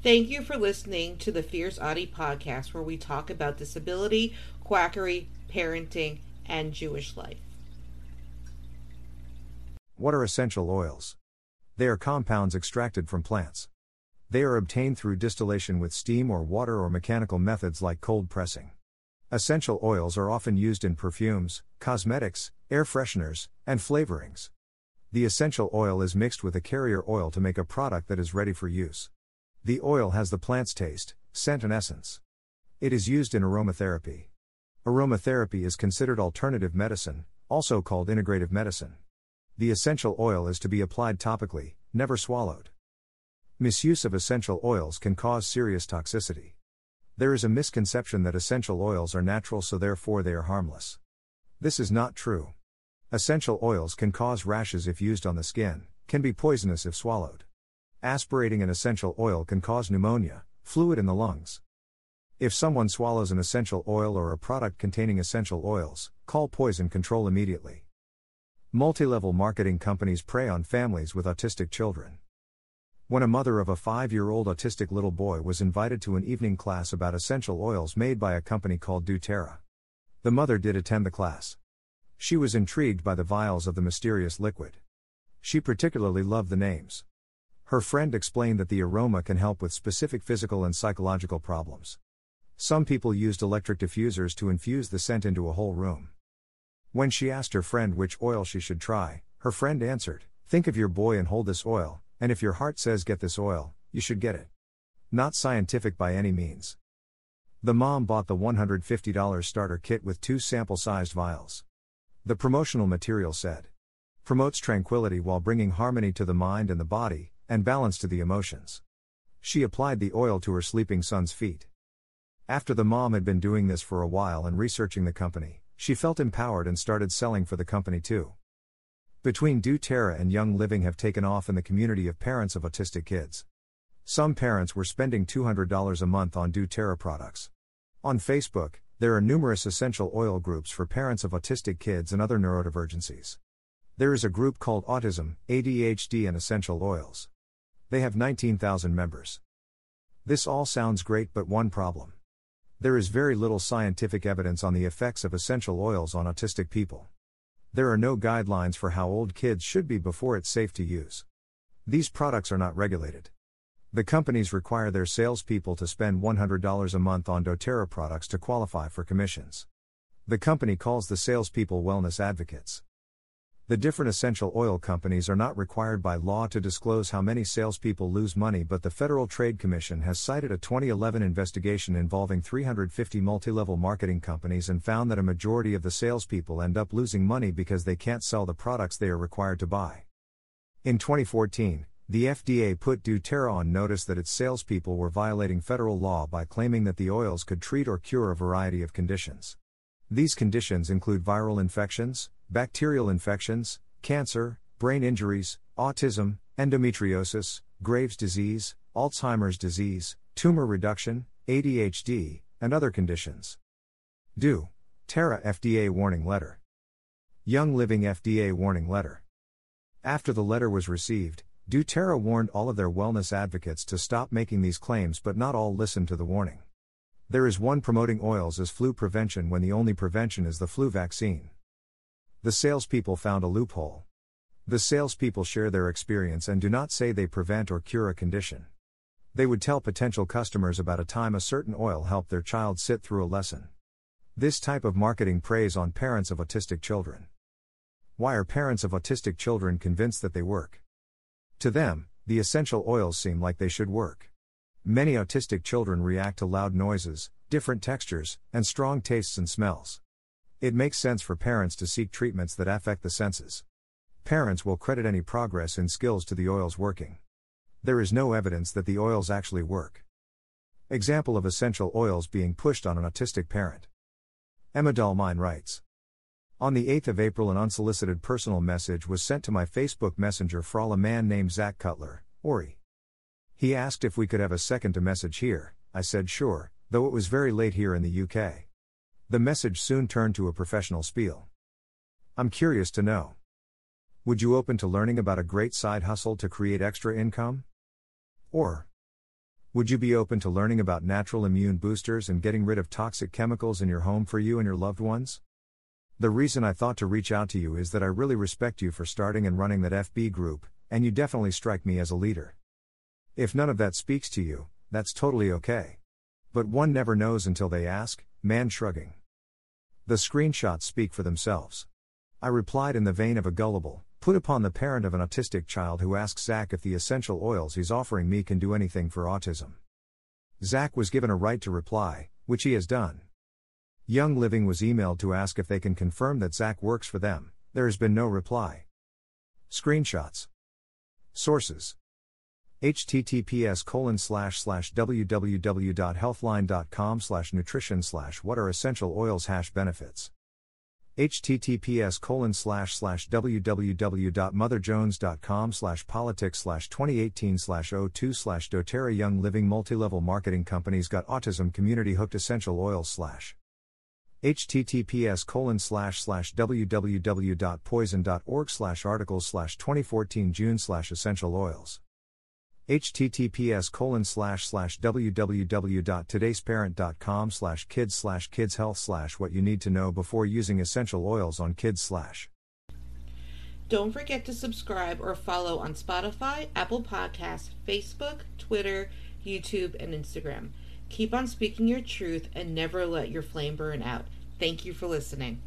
Thank you for listening to the Fierce Autie podcast, where we talk about disability, quackery, parenting, and Jewish life. What are essential oils? They are compounds extracted from plants. They are obtained through distillation with steam or water or mechanical methods like cold pressing. Essential oils are often used in perfumes, cosmetics, air fresheners, and flavorings. The essential oil is mixed with a carrier oil to make a product that is ready for use. The oil has the plant's taste, scent, and essence. It is used in aromatherapy. Aromatherapy is considered alternative medicine, also called integrative medicine. The essential oil is to be applied topically, never swallowed. Misuse of essential oils can cause serious toxicity. There is a misconception that essential oils are natural, so therefore they are harmless. This is not true. Essential oils can cause rashes if used on the skin, can be poisonous if swallowed. Aspirating an essential oil can cause pneumonia, fluid in the lungs. If someone swallows an essential oil or a product containing essential oils, call poison control immediately. Multi-level marketing companies prey on families with autistic children. When a mother of a 5-year-old autistic little boy was invited to an evening class about essential oils made by a company called doTERRA. The mother did attend the class. She was intrigued by the vials of the mysterious liquid. She particularly loved the names. Her friend explained that the aroma can help with specific physical and psychological problems. Some people used electric diffusers to infuse the scent into a whole room. When she asked her friend which oil she should try, her friend answered, "Think of your boy and hold this oil, and if your heart says get this oil, you should get it." Not scientific by any means. The mom bought the $150 starter kit with 2 sample-sized vials. The promotional material said, "Promotes tranquility while bringing harmony to the mind and the body, and balance to the emotions." She applied the oil to her sleeping son's feet. After the mom had been doing this for a while and researching the company, she felt empowered and started selling for the company too. Between doTERRA and Young Living have taken off in the community of parents of autistic kids. Some parents were spending $200 a month on doTERRA products. On Facebook, there are numerous essential oil groups for parents of autistic kids and other neurodivergencies. There is a group called Autism, ADHD, and Essential Oils. They have 19,000 members. This all sounds great, but one problem. There is very little scientific evidence on the effects of essential oils on autistic people. There are no guidelines for how old kids should be before it's safe to use. These products are not regulated. The companies require their salespeople to spend $100 a month on doTERRA products to qualify for commissions. The company calls the salespeople wellness advocates. The different essential oil companies are not required by law to disclose how many salespeople lose money, but the Federal Trade Commission has cited a 2011 investigation involving 350 multi-level marketing companies and found that a majority of the salespeople end up losing money because they can't sell the products they are required to buy. In 2014, the FDA put doTERRA on notice that its salespeople were violating federal law by claiming that the oils could treat or cure a variety of conditions. These conditions include viral infections, bacterial infections, cancer, brain injuries, autism, endometriosis, Graves' disease, Alzheimer's disease, tumor reduction, ADHD, and other conditions. doTERRA FDA warning letter. Young Living FDA warning letter. After the letter was received, doTERRA warned all of their wellness advocates to stop making these claims, but not all listened to the warning. There is one promoting oils as flu prevention when the only prevention is the flu vaccine. The salespeople found a loophole. The salespeople share their experience and do not say they prevent or cure a condition. They would tell potential customers about a time a certain oil helped their child sit through a lesson. This type of marketing preys on parents of autistic children. Why are parents of autistic children convinced that they work? To them, the essential oils seem like they should work. Many autistic children react to loud noises, different textures, and strong tastes and smells. It makes sense for parents to seek treatments that affect the senses. Parents will credit any progress in skills to the oils working. There is no evidence that the oils actually work. Example of essential oils being pushed on an autistic parent. Emma Dalmine writes, "On the 8th of April, an unsolicited personal message was sent to my Facebook Messenger from a man named Zach Cutler, Ori. He asked if we could have a second to message here. I said sure, though it was very late here in the UK. The message soon turned to a professional spiel. I'm curious to know. Would you open to learning about a great side hustle to create extra income? Or Would you be open to learning about natural immune boosters and getting rid of toxic chemicals in your home for you and your loved ones? The reason I thought to reach out to you is that I really respect you for starting and running that FB group, and you definitely strike me as a leader. If none of that speaks to you, that's totally okay. But one never knows until they ask, man shrugging. The screenshots speak for themselves. I replied in the vein of a gullible, put upon the parent of an autistic child who asks Zach if the essential oils he's offering me can do anything for autism. Zach was given a right to reply, which he has done. Young Living was emailed to ask if they can confirm that Zach works for them. There has been no reply. Screenshots. Sources. https://www.healthline.com/nutrition/what-are-essential-oils-benefits https://www.motherjones.com/politics/2018/02/doTERRA Young Living multi-level marketing companies got autism community hooked essential oils / https://www.poison.org/articles/2014 June/essential oils https://www.todaysparent.com/kids/kidshealth/what-you-need-to-know-before-using-essential-oils-on-kids/ Don't forget to subscribe or follow on Spotify, Apple Podcasts, Facebook, Twitter, YouTube, and Instagram. Keep on speaking your truth and never let your flame burn out. Thank you for listening.